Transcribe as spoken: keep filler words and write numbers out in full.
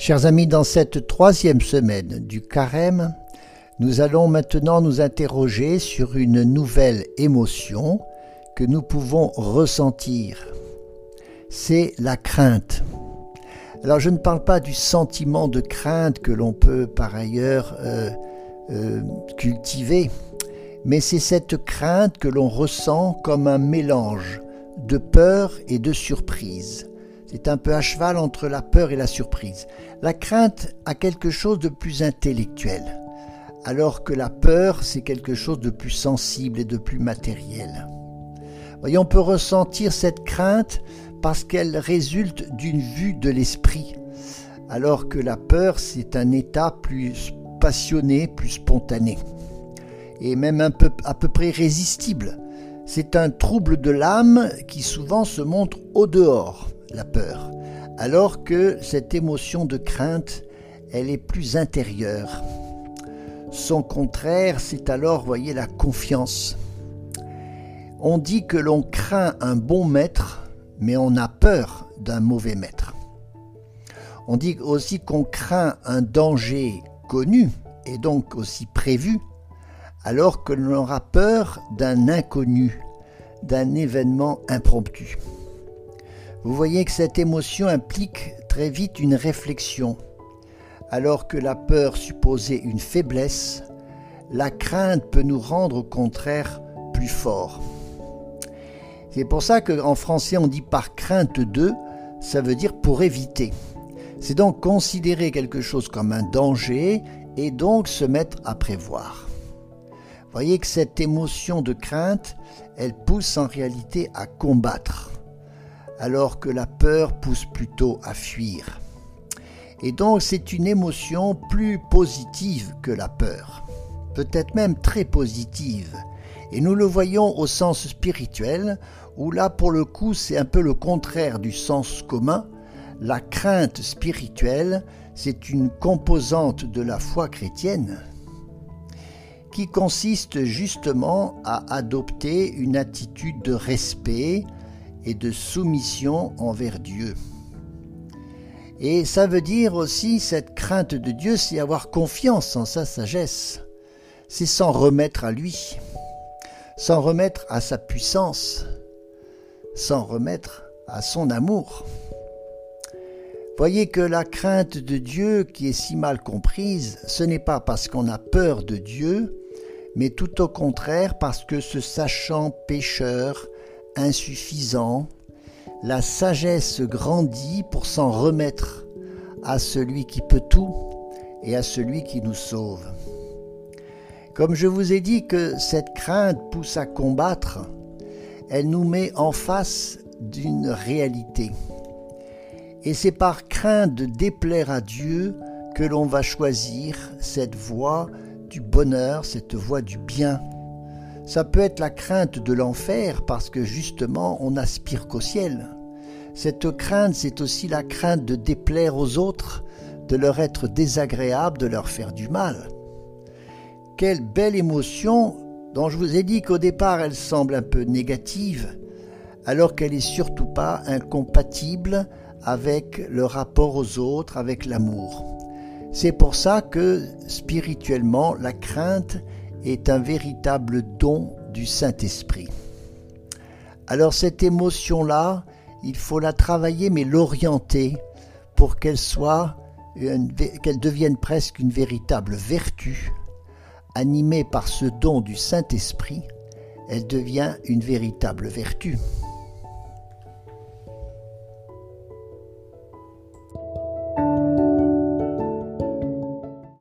Chers amis, dans cette troisième semaine du Carême, nous allons maintenant nous interroger sur une nouvelle émotion que nous pouvons ressentir. C'est la crainte. Alors je ne parle pas du sentiment de crainte que l'on peut par ailleurs euh, euh, cultiver, mais c'est cette crainte que l'on ressent comme un mélange de peur et de surprise. C'est un peu à cheval entre la peur et la surprise. La crainte a quelque chose de plus intellectuel, alors que la peur, c'est quelque chose de plus sensible et de plus matériel. Voyez, on peut ressentir cette crainte parce qu'elle résulte d'une vue de l'esprit, alors que la peur, c'est un état plus passionné, plus spontané, et même un peu, à peu près irrésistible. C'est un trouble de l'âme qui souvent se montre au dehors. La peur, alors que cette émotion de crainte, elle est plus intérieure. Son contraire, c'est alors, voyez, la confiance. On dit que l'on craint un bon maître, mais on a peur d'un mauvais maître. On dit aussi qu'on craint un danger connu, et donc aussi prévu, alors que l'on aura peur d'un inconnu, d'un événement impromptu. Vous voyez que cette émotion implique très vite une réflexion, alors que la peur supposait une faiblesse, la crainte peut nous rendre au contraire plus forts. C'est pour ça qu'en français on dit par crainte de, ça veut dire pour éviter. C'est donc considérer quelque chose comme un danger et donc se mettre à prévoir. Vous voyez que cette émotion de crainte, elle pousse en réalité à combattre, alors que la peur pousse plutôt à fuir. Et donc c'est une émotion plus positive que la peur, peut-être même très positive. Et nous le voyons au sens spirituel, où là pour le coup c'est un peu le contraire du sens commun. La crainte spirituelle, c'est une composante de la foi chrétienne qui consiste justement à adopter une attitude de respect et de soumission envers Dieu. Et ça veut dire aussi, cette crainte de Dieu, c'est avoir confiance en sa sagesse, c'est s'en remettre à lui, s'en remettre à sa puissance, s'en remettre à son amour. Voyez que la crainte de Dieu qui est si mal comprise, ce n'est pas parce qu'on a peur de Dieu, mais tout au contraire parce que, se sachant pécheur, insuffisant, la sagesse grandit pour s'en remettre à celui qui peut tout et à celui qui nous sauve. Comme je vous ai dit que cette crainte pousse à combattre, elle nous met en face d'une réalité. Et c'est par crainte de déplaire à Dieu que l'on va choisir cette voie du bonheur, cette voie du bien. Ça peut être la crainte de l'enfer parce que justement on n'aspire qu'au ciel. Cette crainte, c'est aussi la crainte de déplaire aux autres, de leur être désagréable, de leur faire du mal. Quelle belle émotion dont je vous ai dit qu'au départ elle semble un peu négative, alors qu'elle n'est surtout pas incompatible avec le rapport aux autres, avec l'amour. C'est pour ça que spirituellement la crainte est un véritable don du Saint-Esprit. Alors cette émotion-là, il faut la travailler mais l'orienter pour qu'elle soit, une, qu'elle devienne presque une véritable vertu. Animée par ce don du Saint-Esprit, elle devient une véritable vertu.